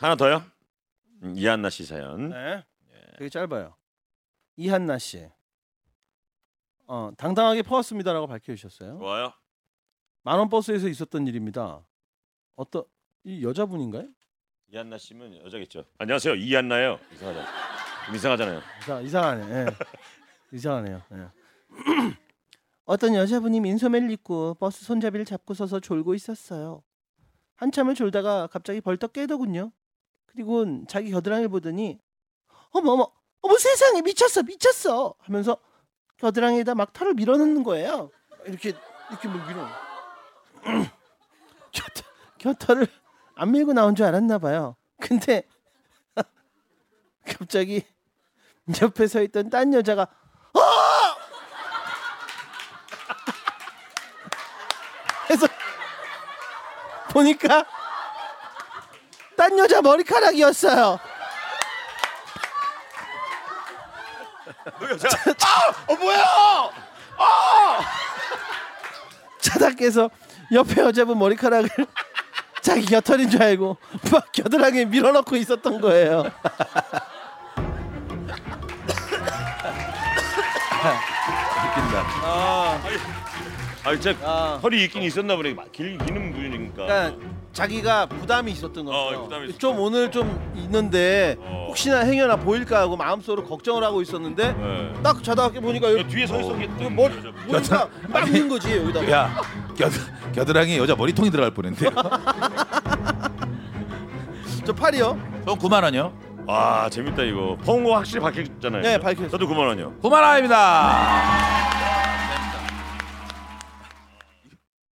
하나 더요? 이한나 씨 사연. 네. 되게 짧아요. 이한나 씨. 당당하게 퍼왔습니다라고 밝혀주셨어요. 좋아요. 10,000원 버스에서 있었던 일입니다. 어떤 이 여자분인가요? 이한나 씨면 여자겠죠. 안녕하세요, 이한나예요. 이상하잖아요. 이상하네. 예. 이상하네요. 예. 어떤 여자분이 민소매를 입고 버스 손잡이를 잡고 서서 졸고 있었어요. 한참을 졸다가 갑자기 벌떡 깨더군요. 그리고 자기 겨드랑이를 보더니 어머 세상에 미쳤어 하면서 겨드랑이에다 막 털을 밀어넣는 거예요. 이렇게 뭐 밀어. 겨털을 안 밀고 나온 줄 알았나 봐요. 근데 갑자기 옆에 서 있던 딴 여자가 해서 보니까 딴 여자 머리카락이었어요. 여자. 뭐야? 차다께서 옆에 여자분 머리카락을 자기 겨털인 줄 알고 막 겨드랑이에 밀어넣고 있었던 거예요. 웃긴다. 아니 진짜 털이 있긴 있었나 보네. 길기는 분이니까. 그러니까 자기가 부담이 있었던 거죠. 좀 오늘 좀 있는데 혹시나 행여나 보일까 하고 마음속으로 걱정을 하고 있었는데 딱 자다 보니까 여기 뒤에 서 있었겠다. 머리가 막 있는 거지 여기다가. 야 겨드랑이 여자 머리통이 들어갈 뻔했네. 저 팔이요? 저 90,000원이요. 와 재밌다 이거. 펑고 확실히 밝혀줬잖아요. 네 밝혔어요. 저도 90,000원이요. 90,000원입니다.